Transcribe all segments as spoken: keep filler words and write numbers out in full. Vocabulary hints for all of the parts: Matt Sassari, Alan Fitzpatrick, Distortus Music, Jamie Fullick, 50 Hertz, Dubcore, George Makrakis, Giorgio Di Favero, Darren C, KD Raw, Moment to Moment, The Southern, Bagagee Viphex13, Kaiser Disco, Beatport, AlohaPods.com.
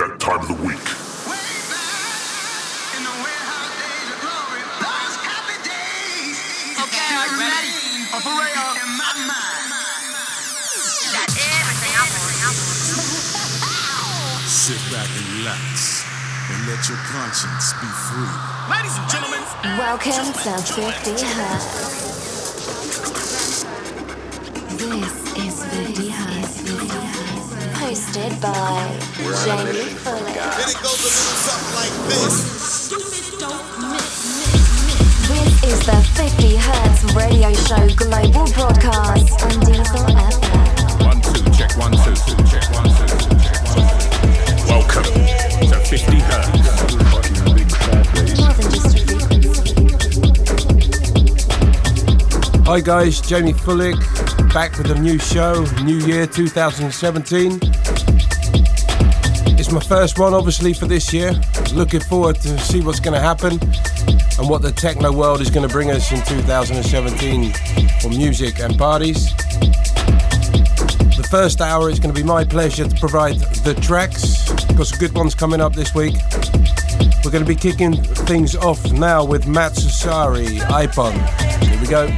that time of the week. Sit back and relax and let your conscience be free. Ladies and gentlemen, welcome to fifty hertz. This is fifty hertz, hosted by Jamie Fullick. Then it goes a little something like this. This is the fifty hertz radio show global broadcast on Diesel F M. One, two, check, one, two, two, check, one, two, two, check, one, two. Welcome to fifty hertz. Hi guys, Jamie Fullick, back with a new show, New Year twenty seventeen. It's my first one obviously for this year. Looking forward to see what's going to happen and what the techno world is going to bring us in two thousand seventeen for music and parties. The first hour is going to be my pleasure to provide the tracks. Got some good ones coming up this week. We're going to be kicking things off now with Matt Sassari, Ipon. Here we go.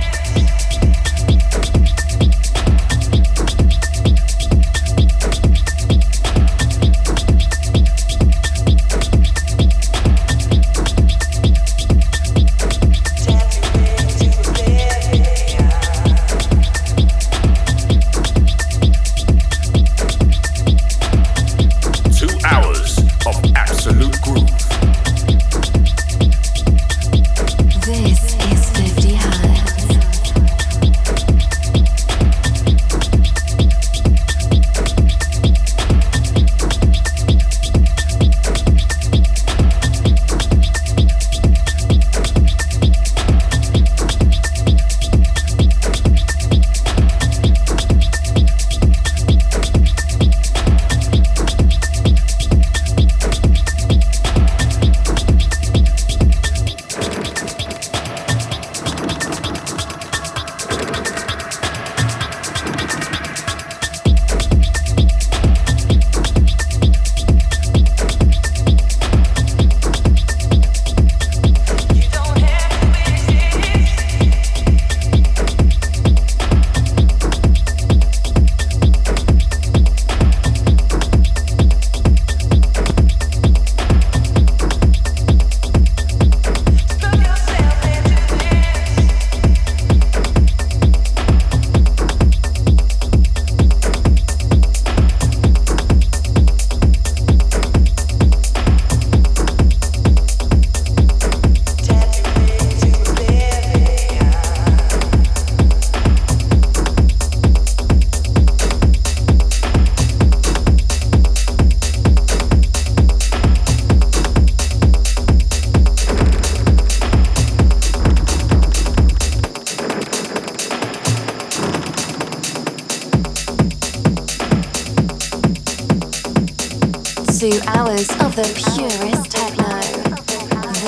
Two hours of the purest techno.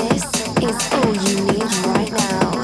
This is all you need right now.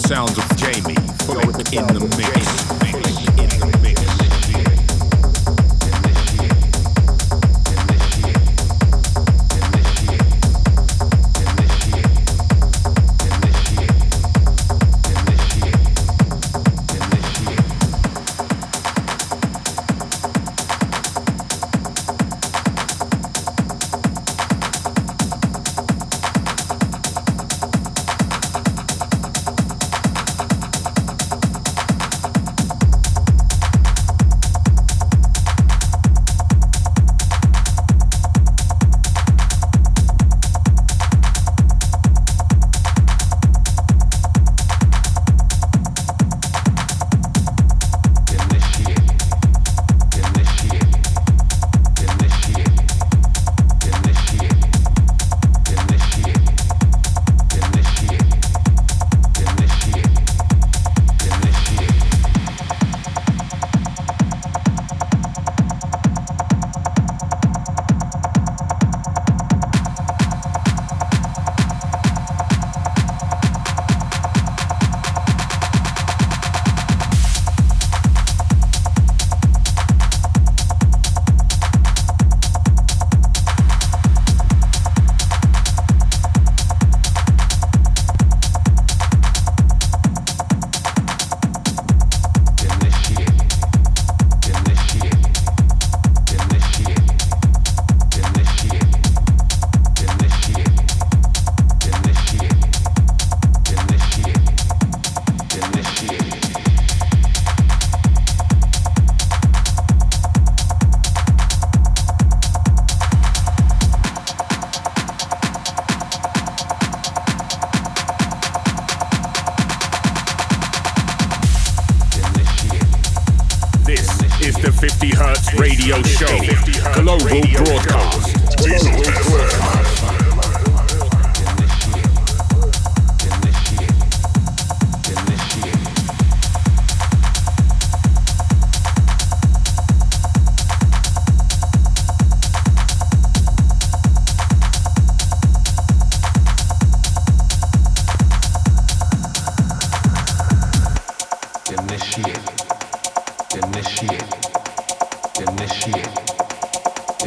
the sounds of Jamie Fullick in the mix.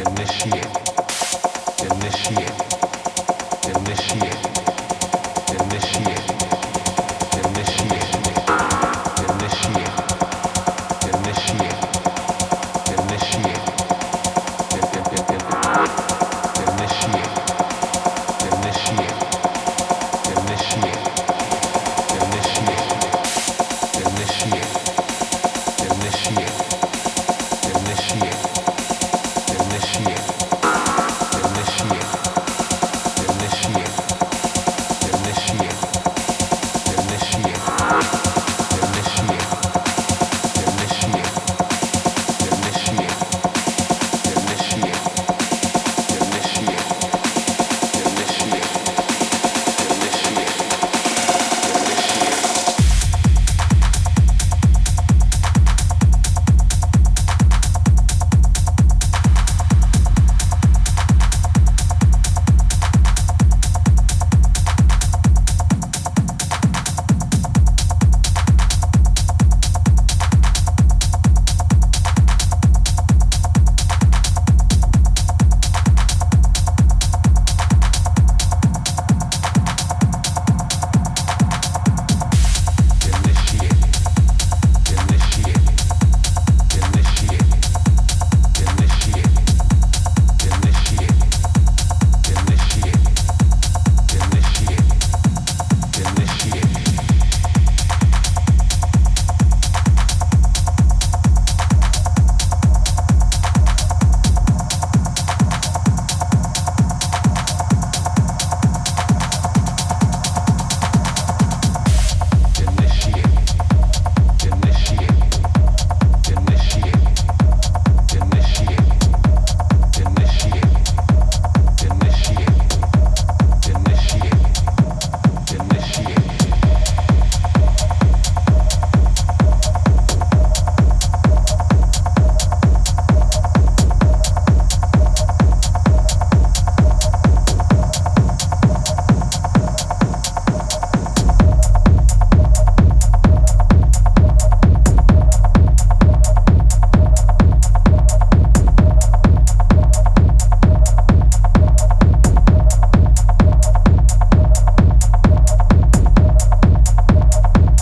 Initiate, initiate, initiate.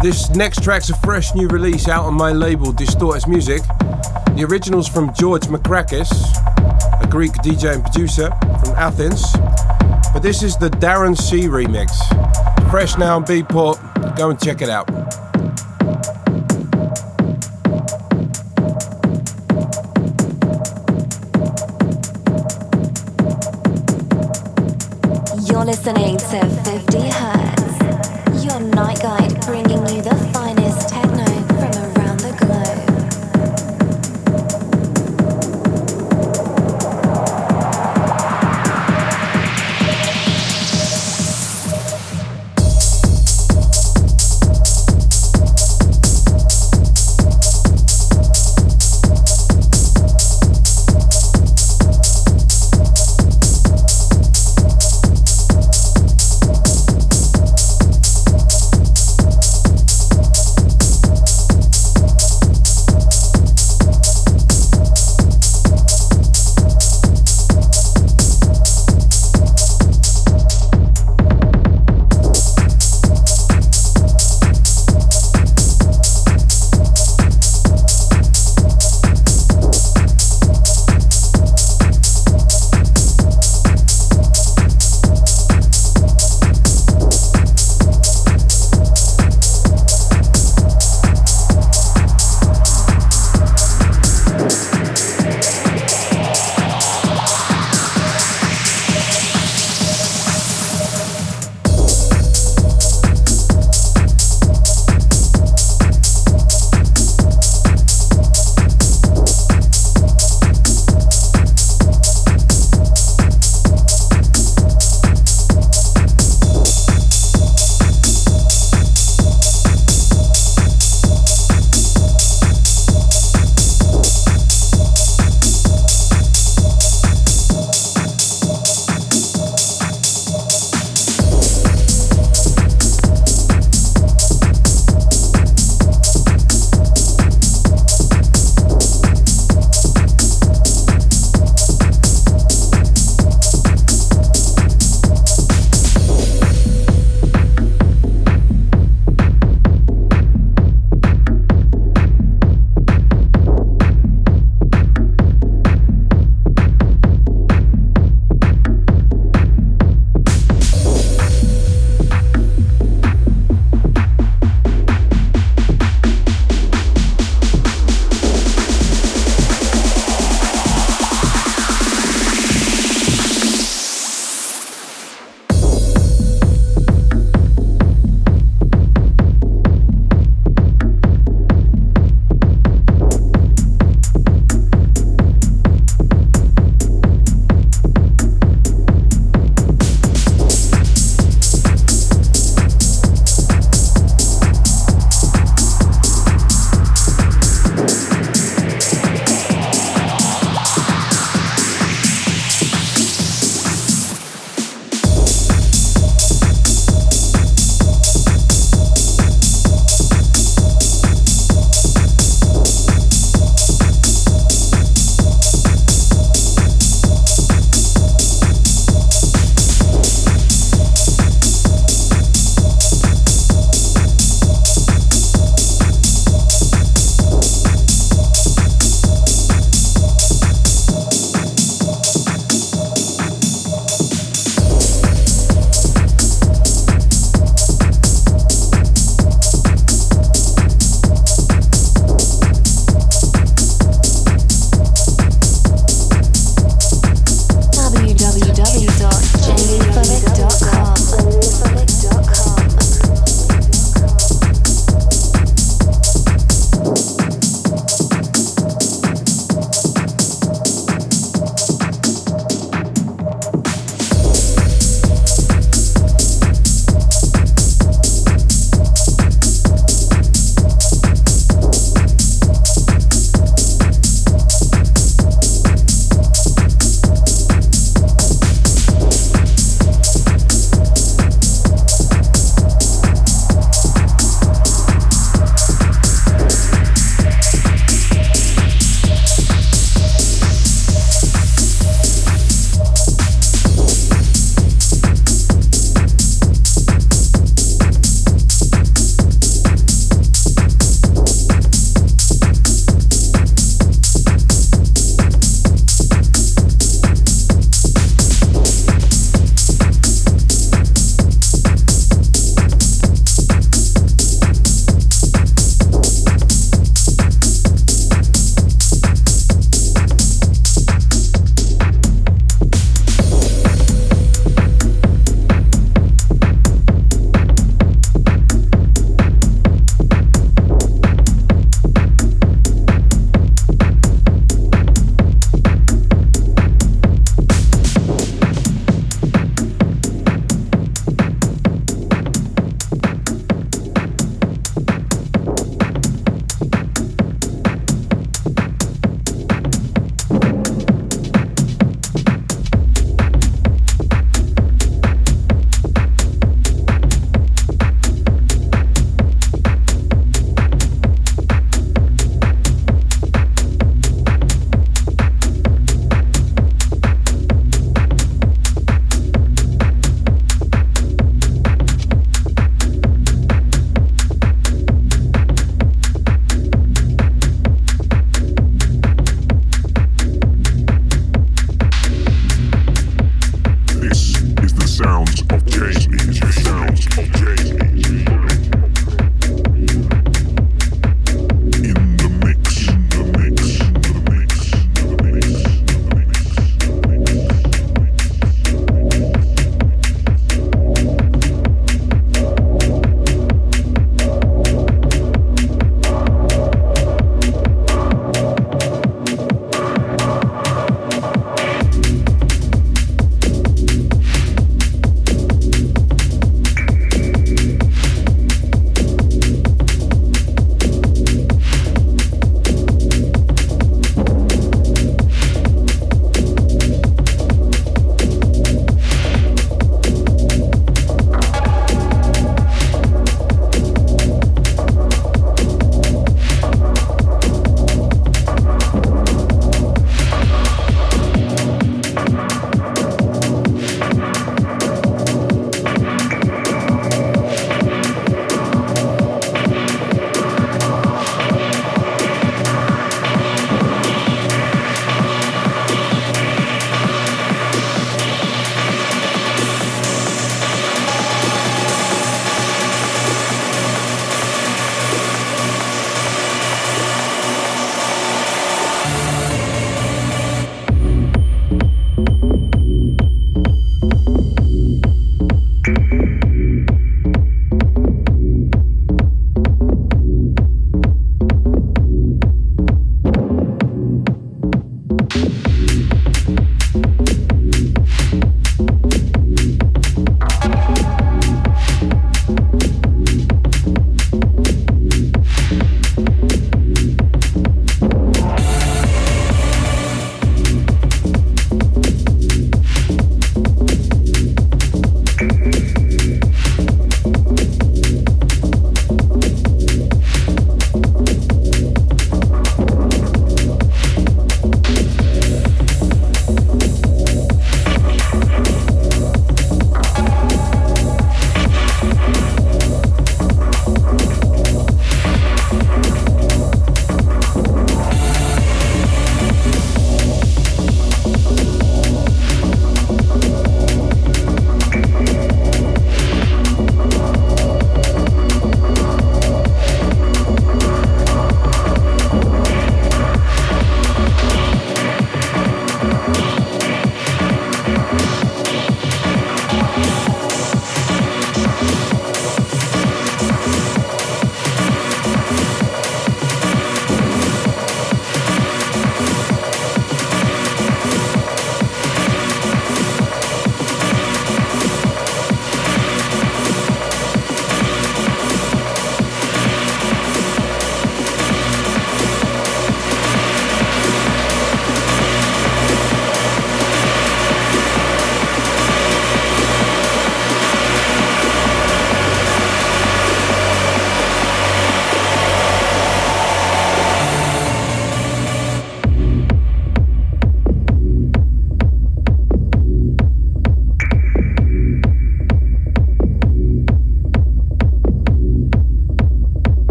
This next track's a fresh new release out on my label, Distortus Music. The original's from George Makrakis, a Greek D J and producer from Athens. But this is the Darren C remix. Fresh now on Beatport. Go and check it out. You're listening to fifty Hertz, your night guide bringing you the finest techno from around the globe.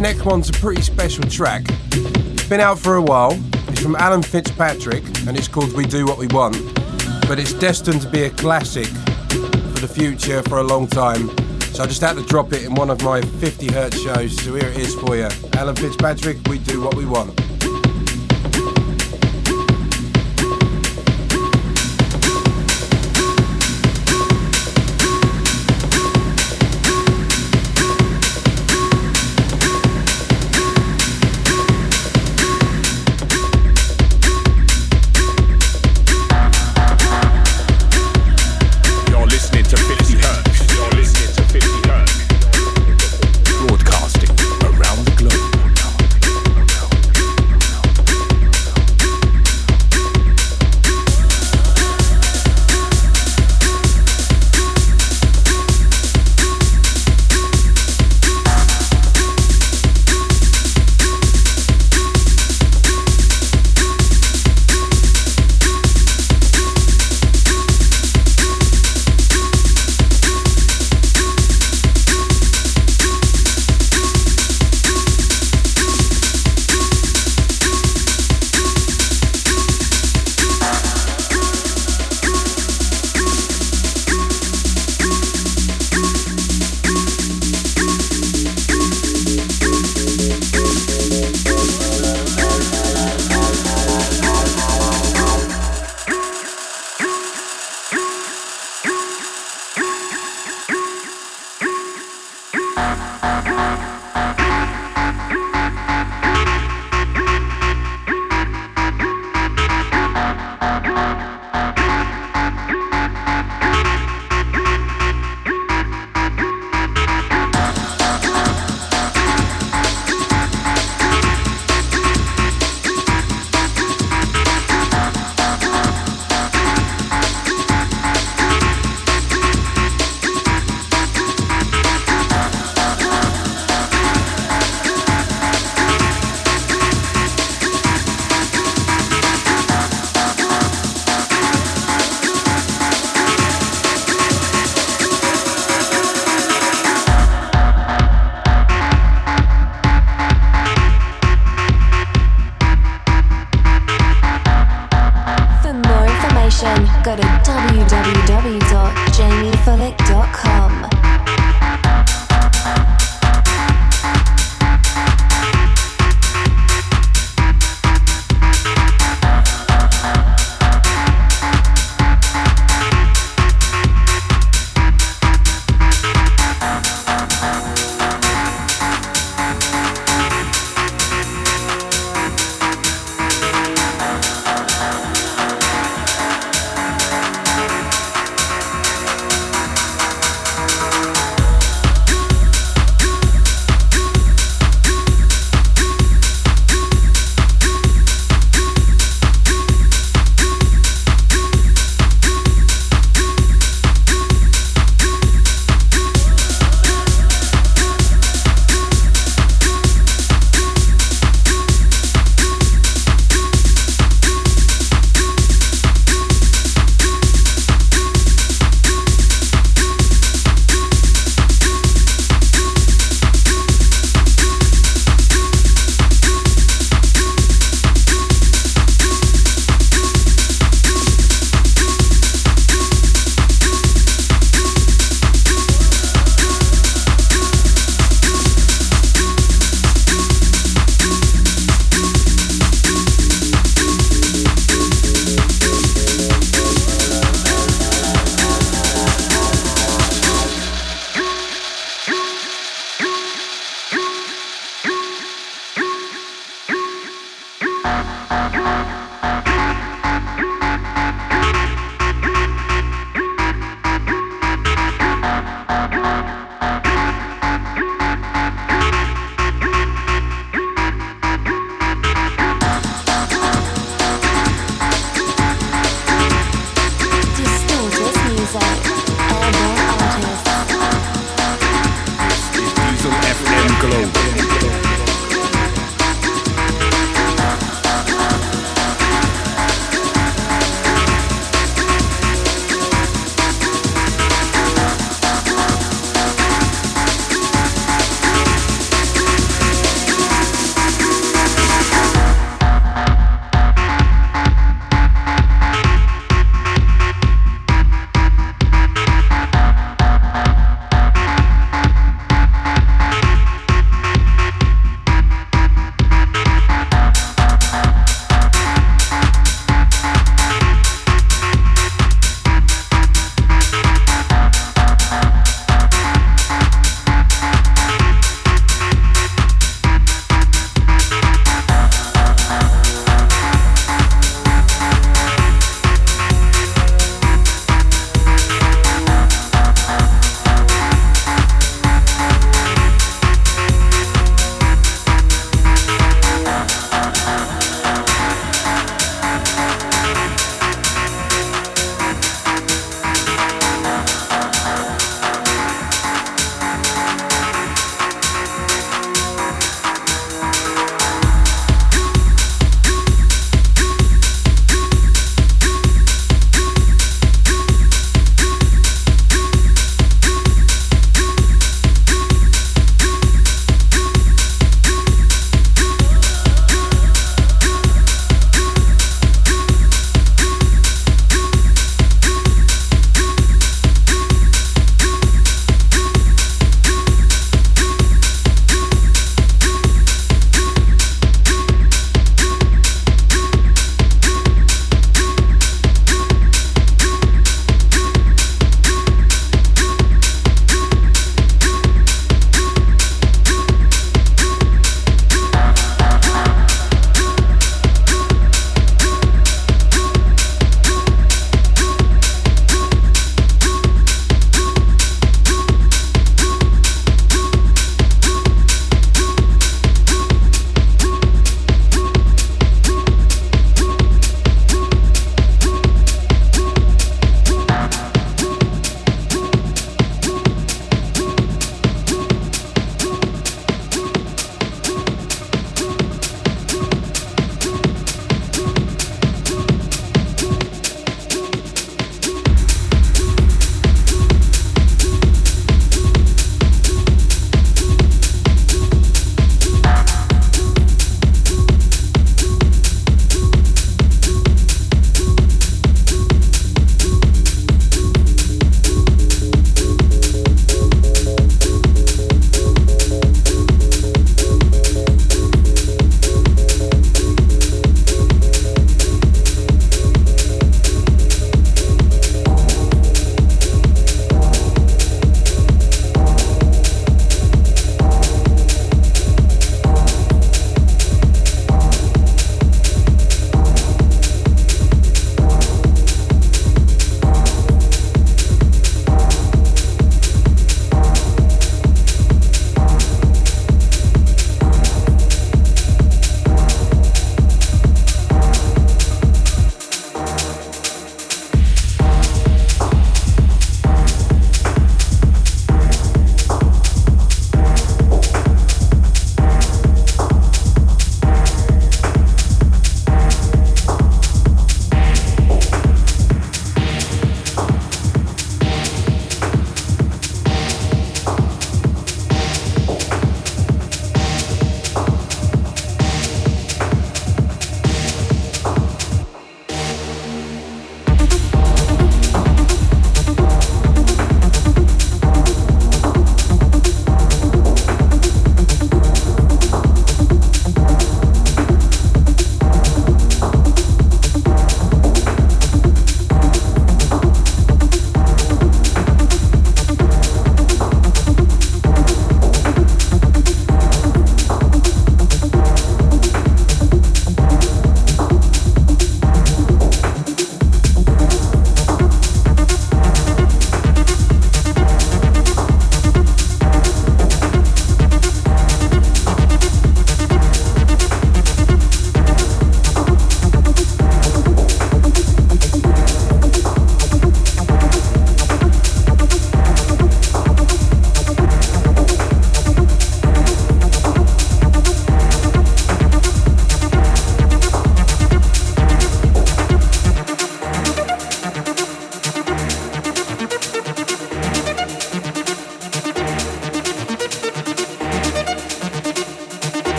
next one's a pretty special track. It's been out for a while. It's from Alan Fitzpatrick and it's called We Do What We Want, but it's destined to be a classic for the future for a long time. So I just had to drop it in one of my fifty hertz shows, so here it is for you. Alan Fitzpatrick, We Do What We Want.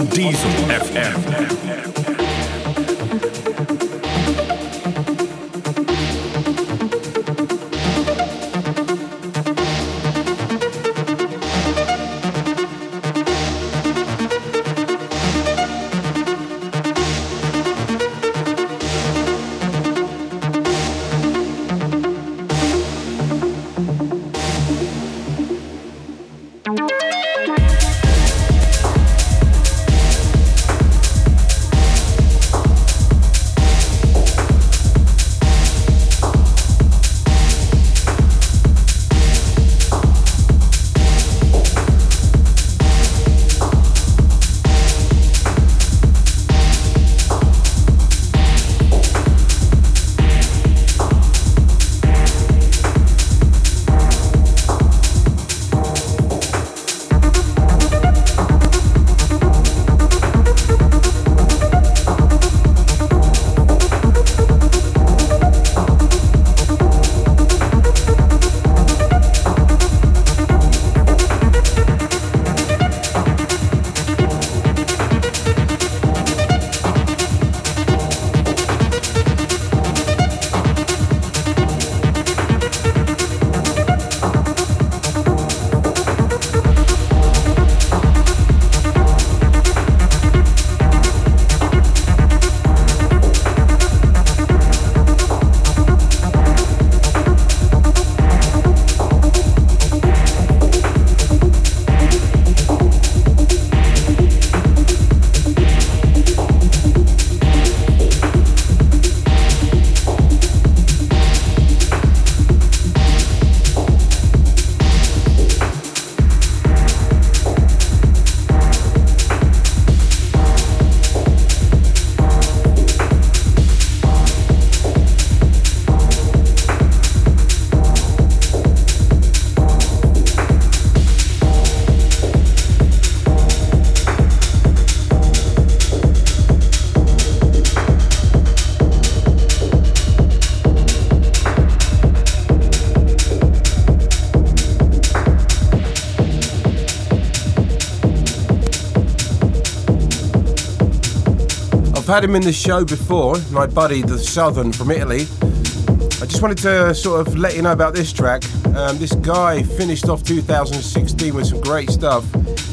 on Diesel F M. I've had him in the show before, my buddy The Southern from Italy. I just wanted to sort of let you know about this track. Um, this guy finished off two thousand sixteen with some great stuff,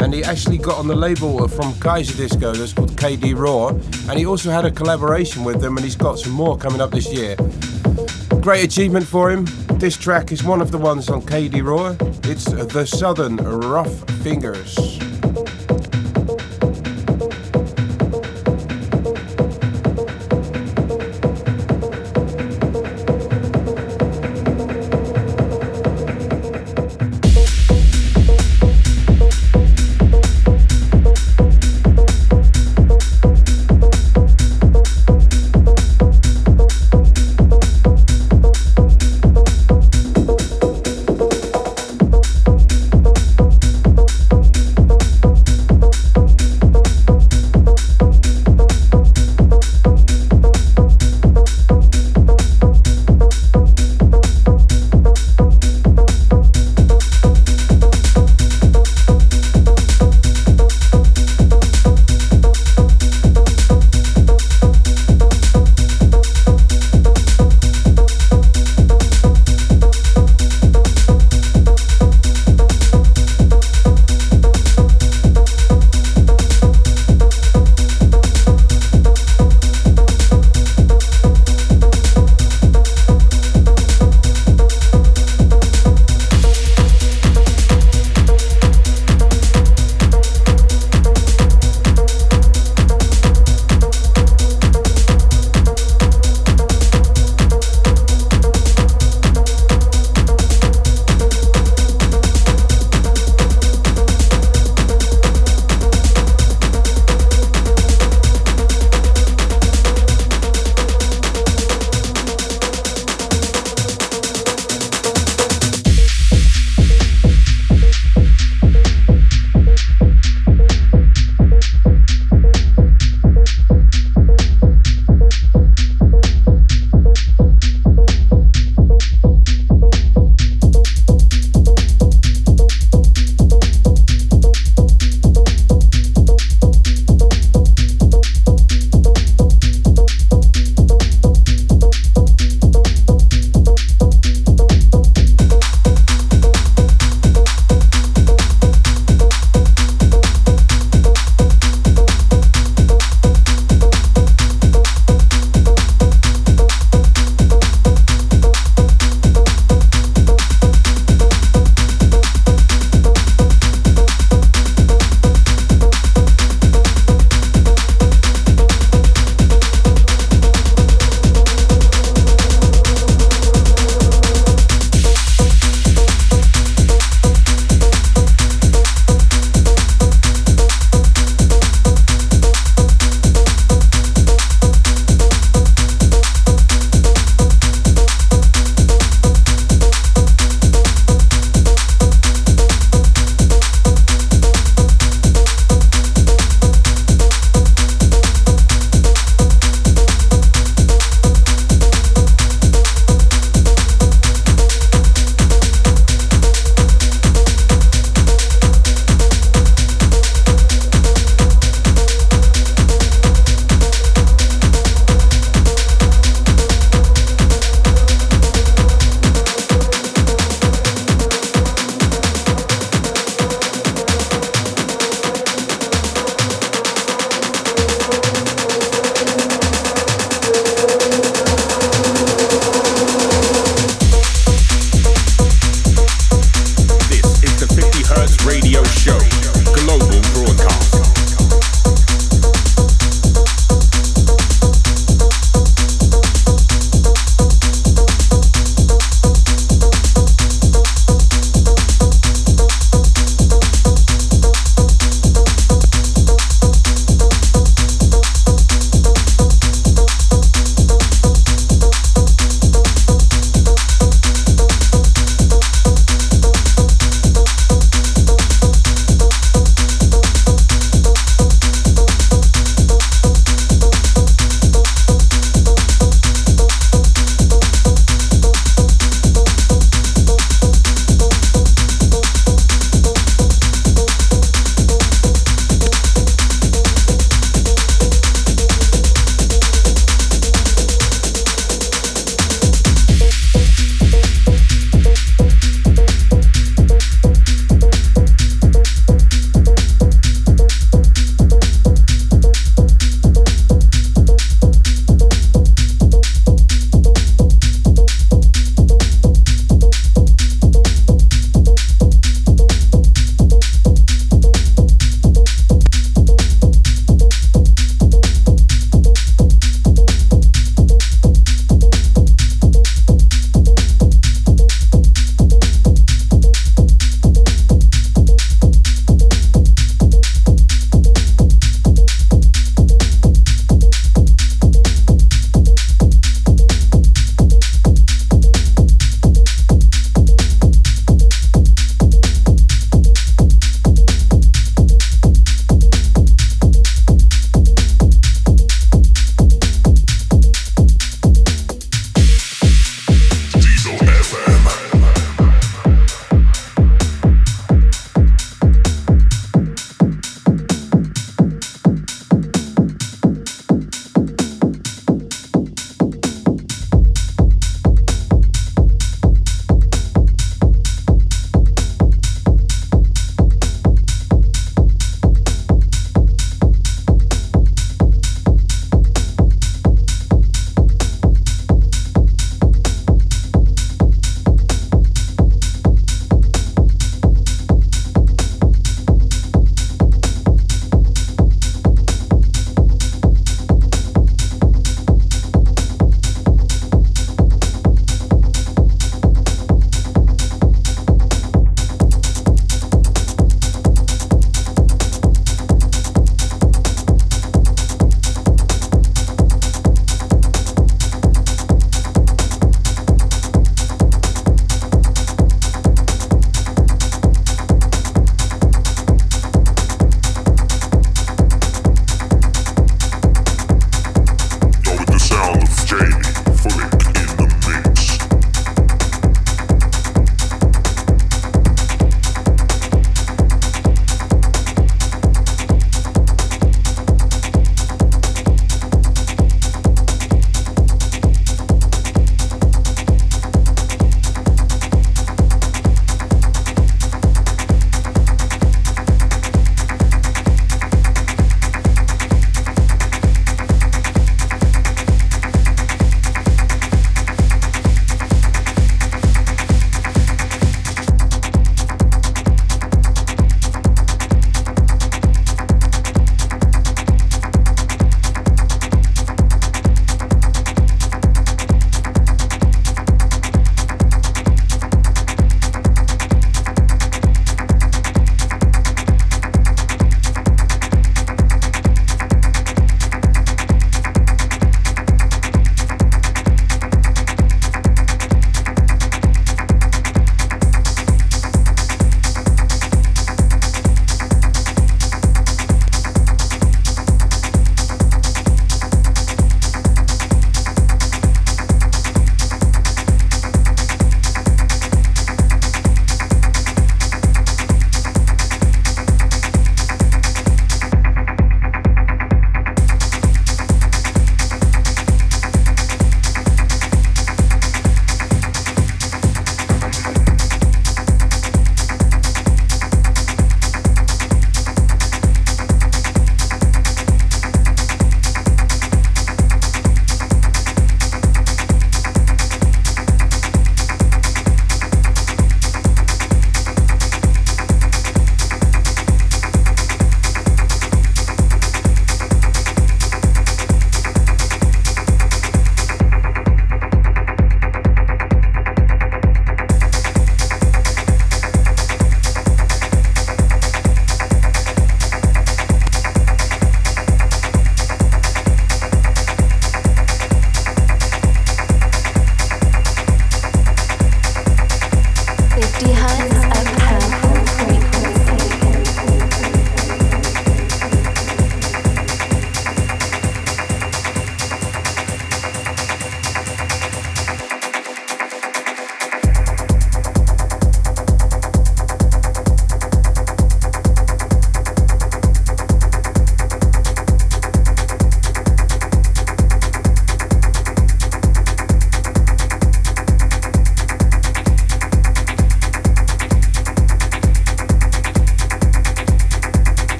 and he actually got on the label from Kaiser Disco that's called K D Raw, and he also had a collaboration with them, and he's got some more coming up this year. Great achievement for him. This track is one of the ones on K D Raw. It's The Southern, Rough Fingers.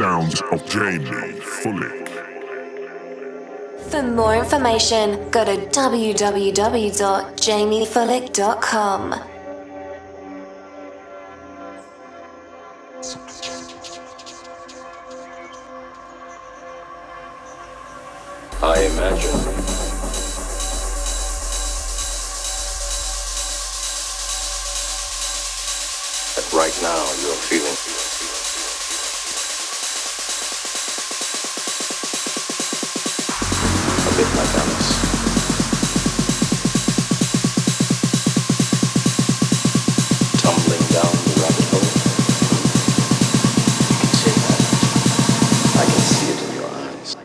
sounds of Jamie Fullick. For more information, go to w w w dot jamie fullick dot com. I imagine. That right now you're feeling a bit like Alice, tumbling down the rabbit hole. You can see that. I can see it in your eyes.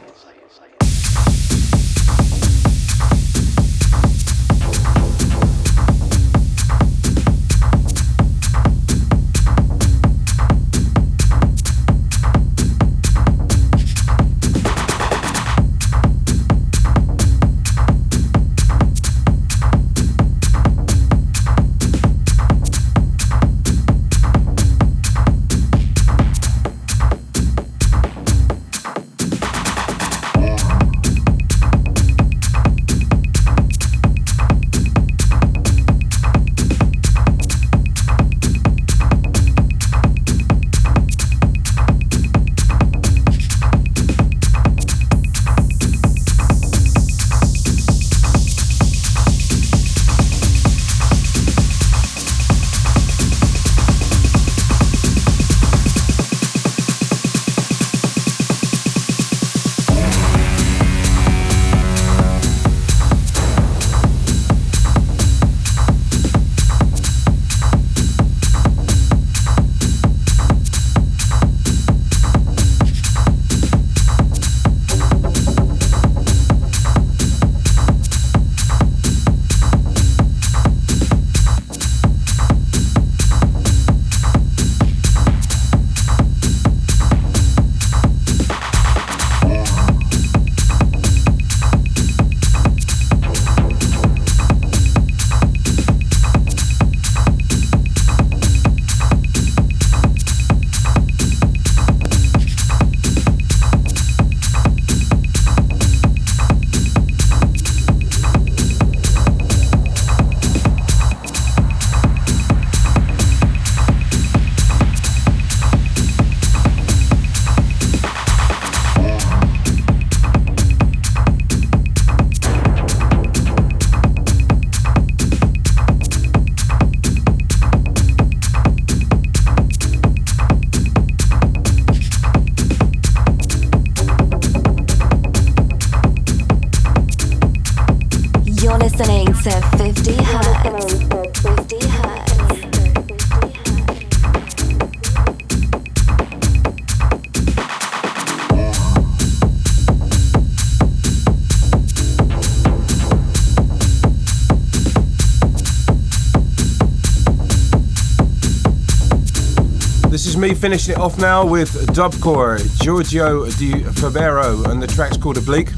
Me finishing it off now with Dubcore, Giorgio Di Favero, and the track's called Oblique.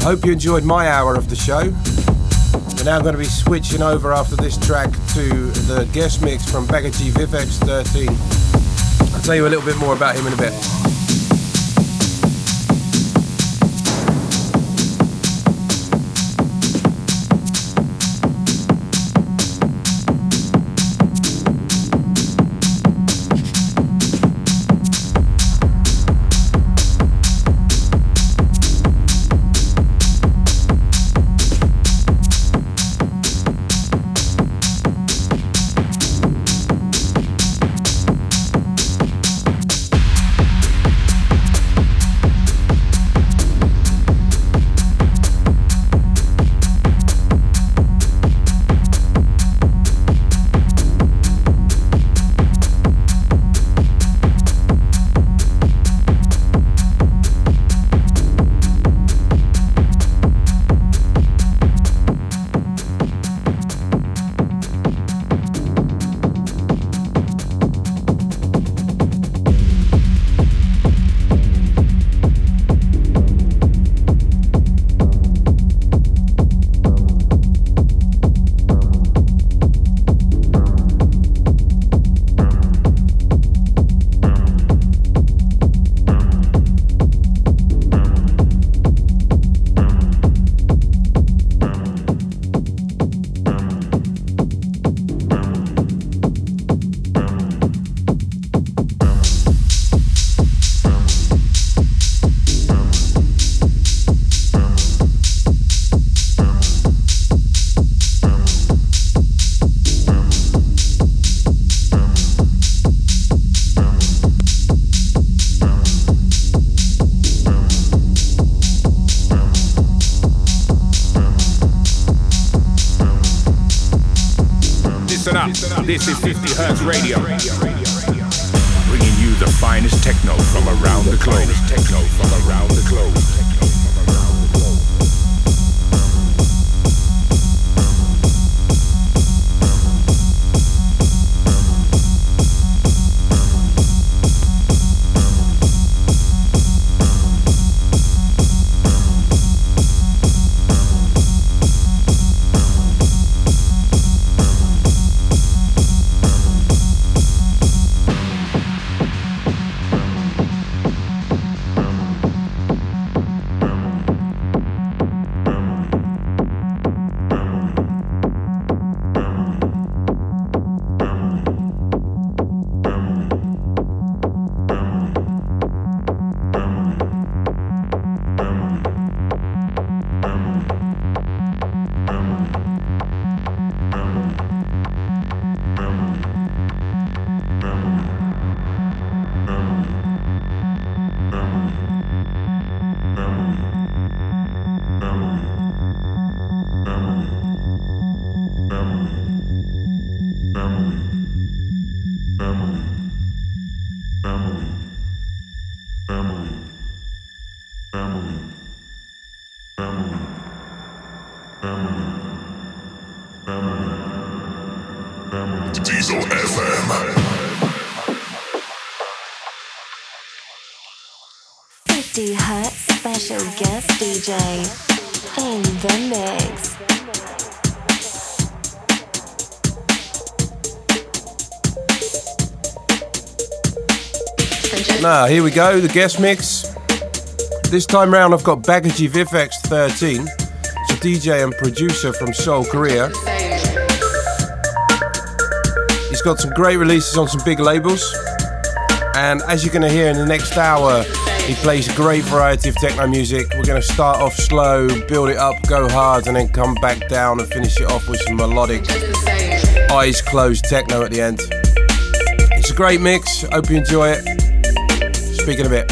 I hope you enjoyed my hour of the show. We're now going to be switching over after this track to the guest mix from Bagagee Viphex thirteen. I'll tell you a little bit more about him in a bit. up. This is fifty Hertz Radio. Bringing you the finest techno from around the globe. Techno from around the globe. fifty Hertz special guest D J in the mix. Now here we go, the guest mix. This time round I've got Bagagee Viphex thirteen. It's a D J and producer from Seoul, Korea. He's got some great releases on some big labels, and as you're going to hear in the next hour, he plays a great variety of techno music. We're going to start off slow, build it up, go hard, and then come back down and finish it off with some melodic, eyes closed techno at the end. It's a great mix. Hope you enjoy it. Speak in a bit.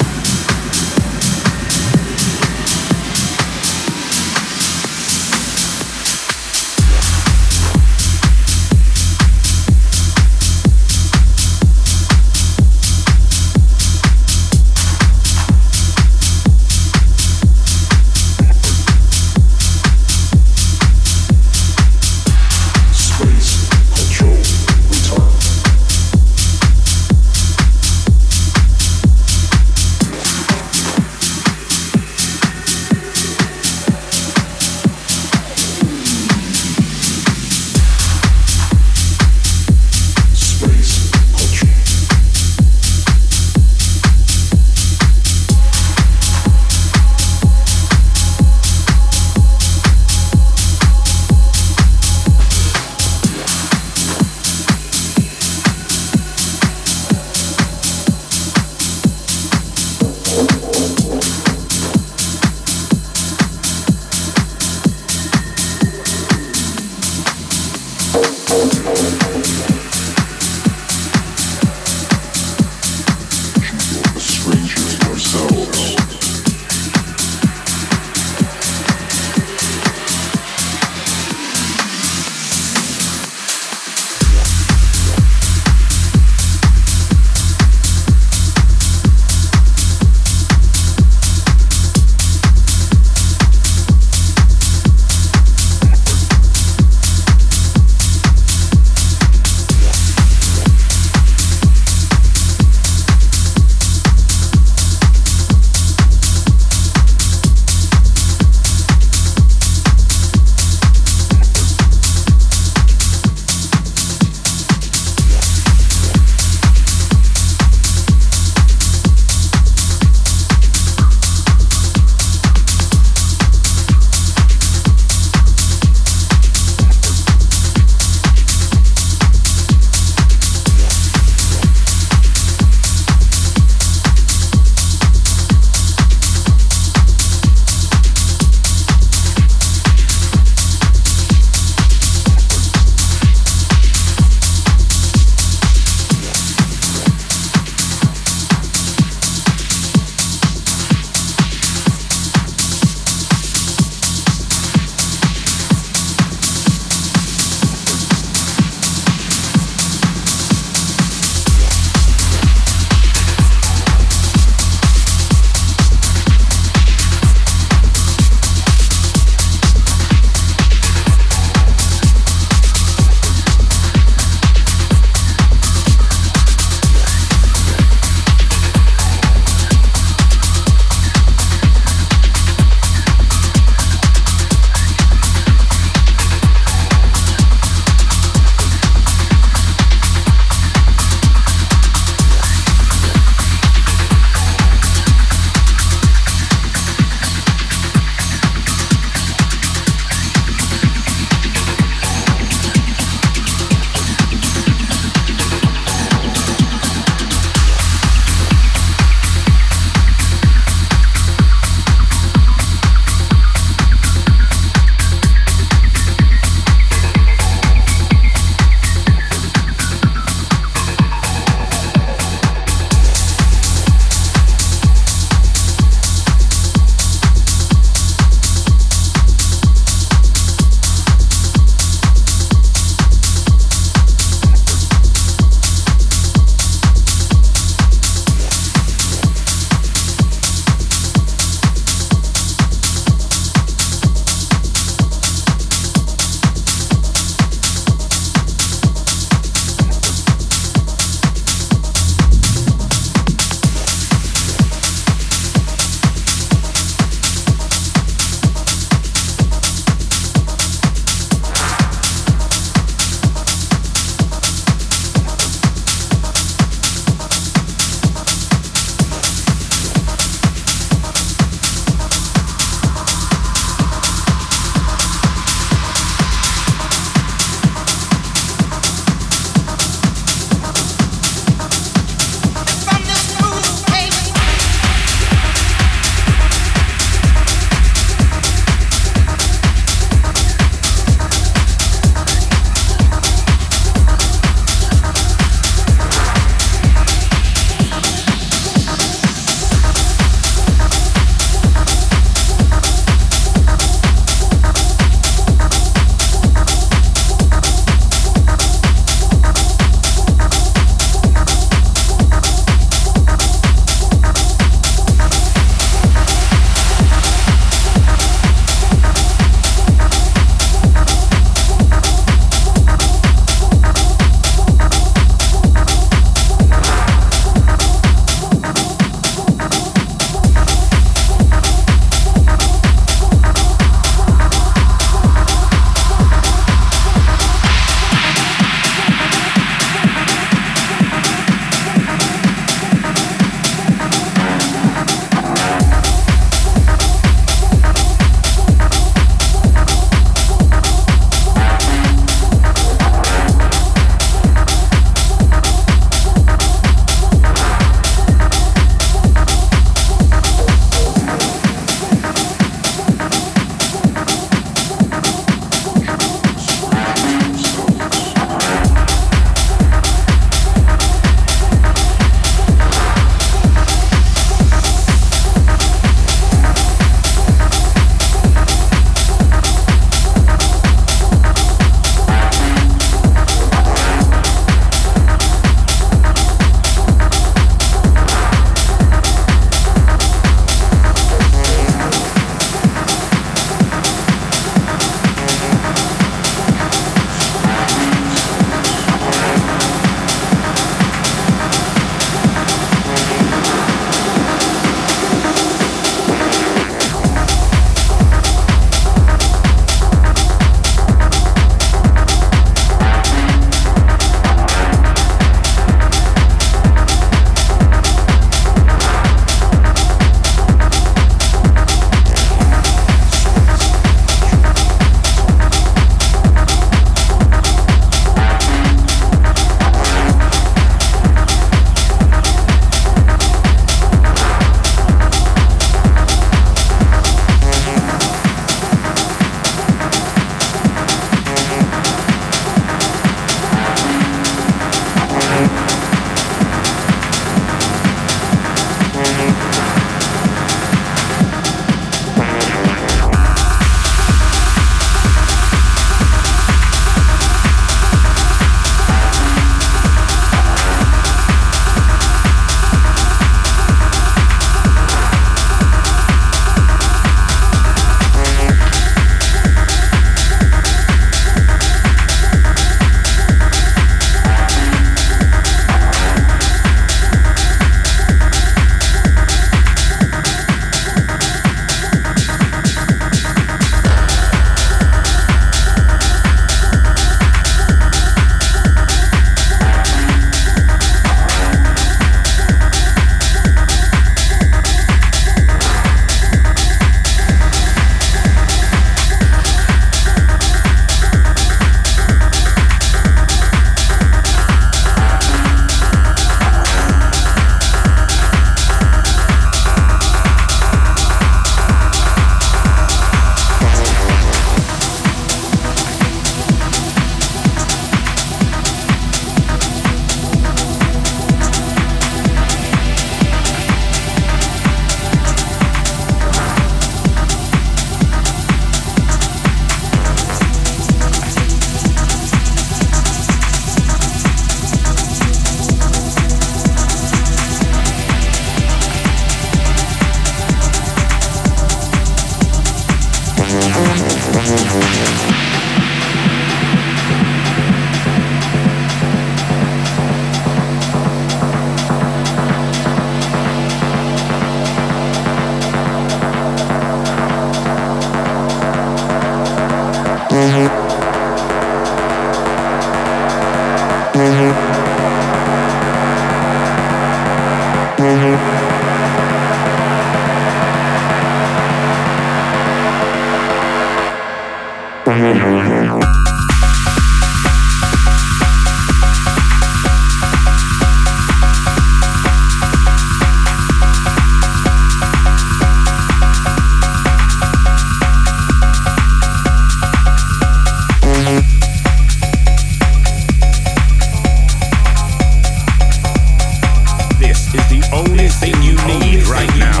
only thing you need right now.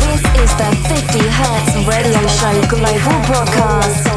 This is the fifty Hertz Radio Show Global Broadcast.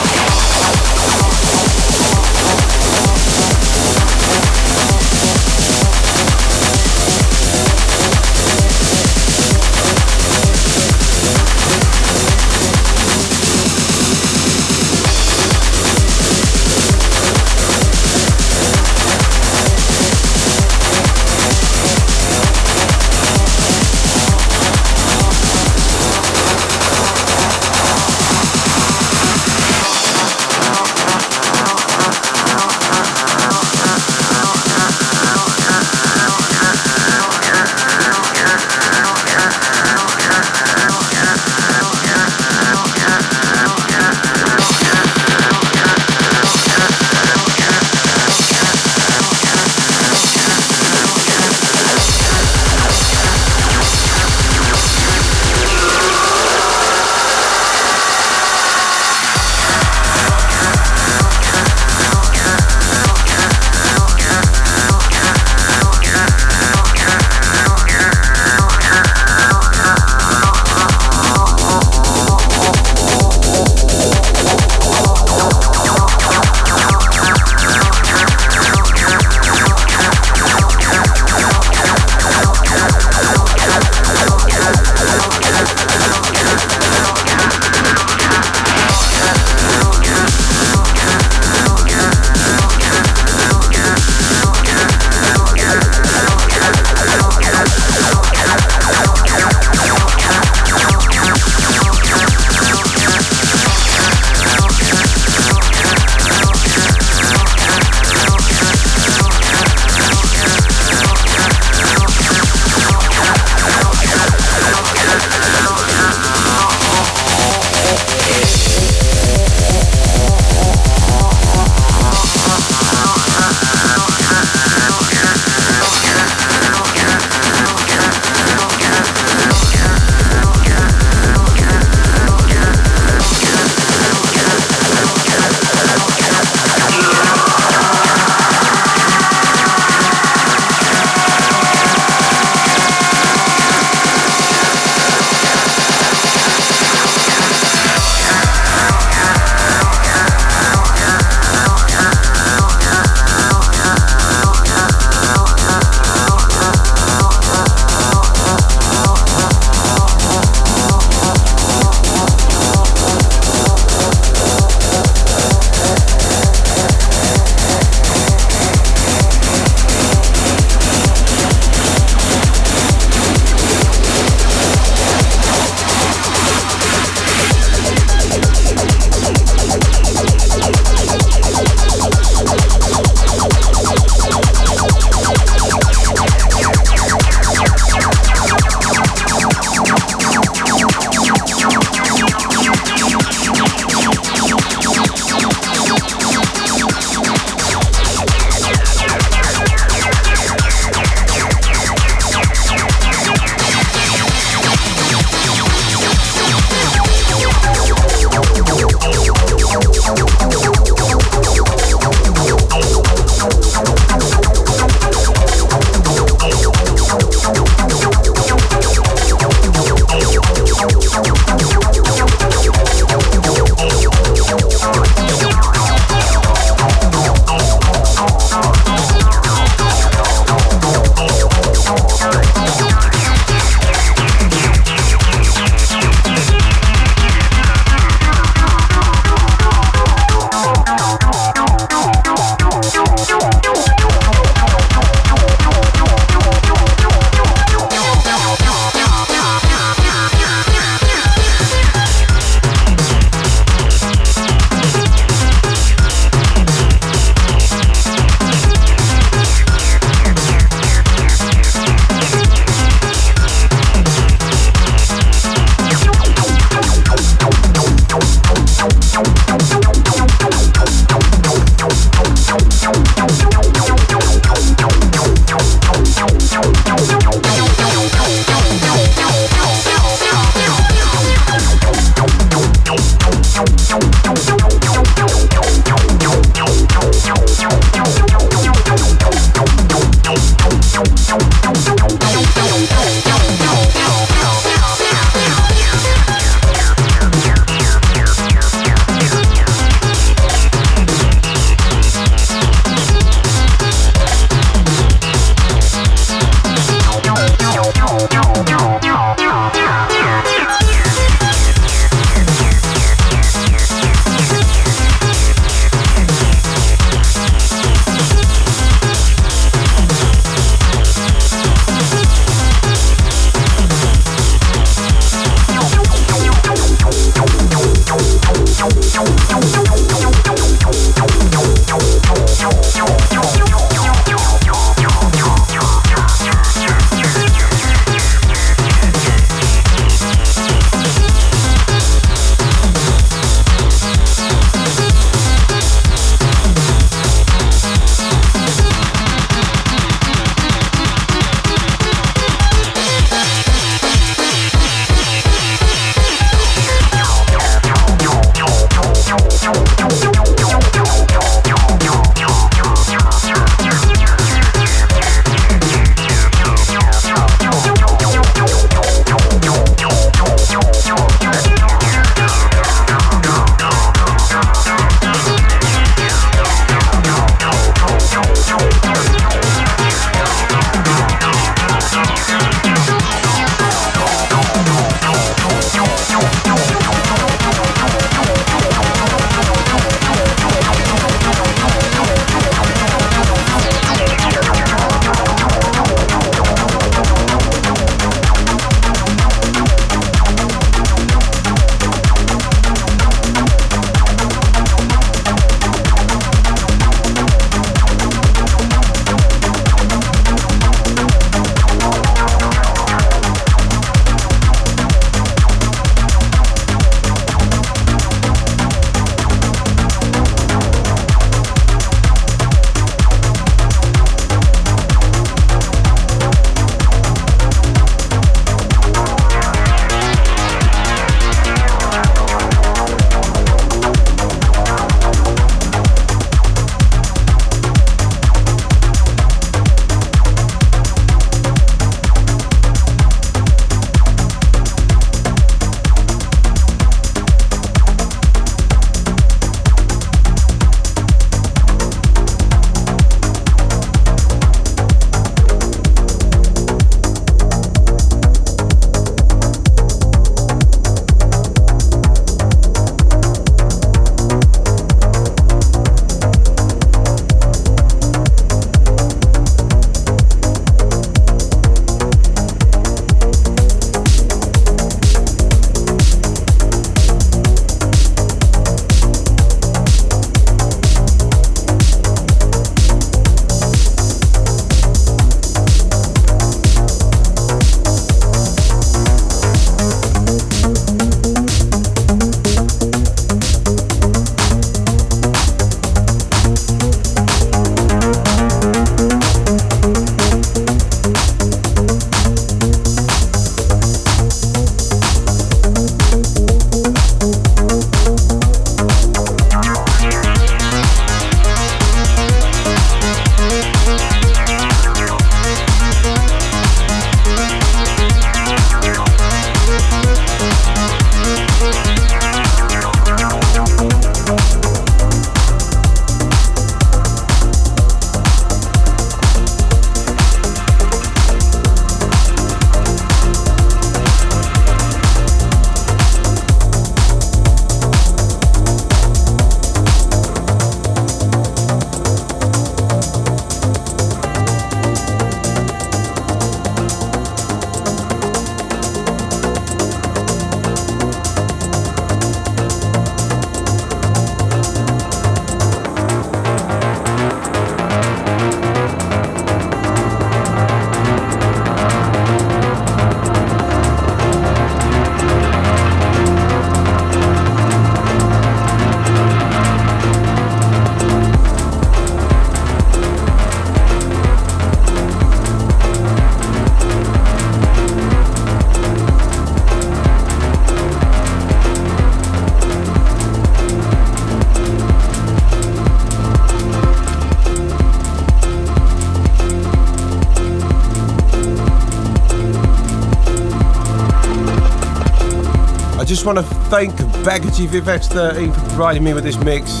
just want to thank Bagagee Viphex thirteen for providing me with this mix.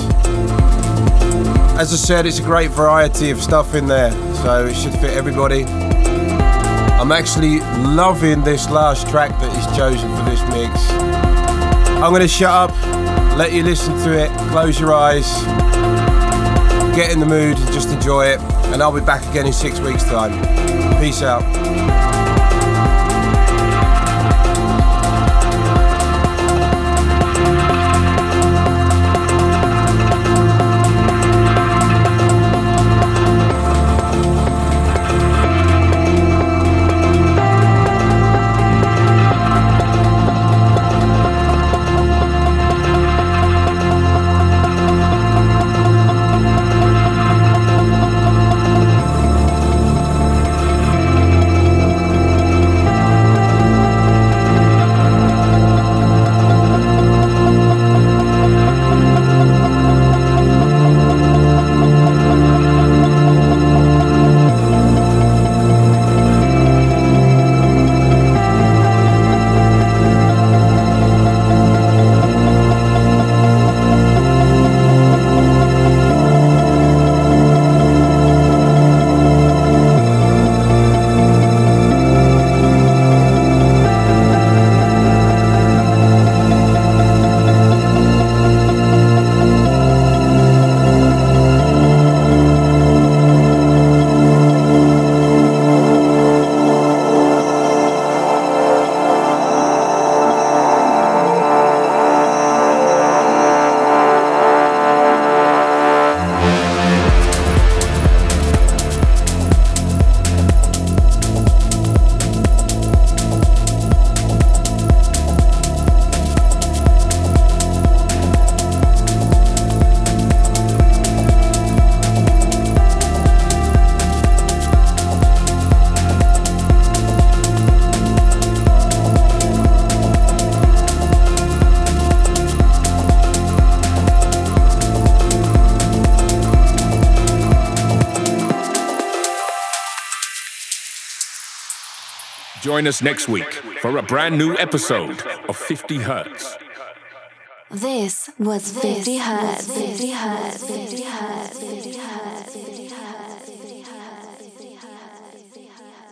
As I said, it's a great variety of stuff in there, so it should fit everybody. I'm actually loving this last track that he's chosen for this mix. I'm going to shut up, let you listen to it, close your eyes, get in the mood, and just enjoy it. And I'll be back again in six weeks' time. Peace out. Join us next week for a brand new episode of fifty hertz. This was fifty hertz. fifty hertz. fifty hertz.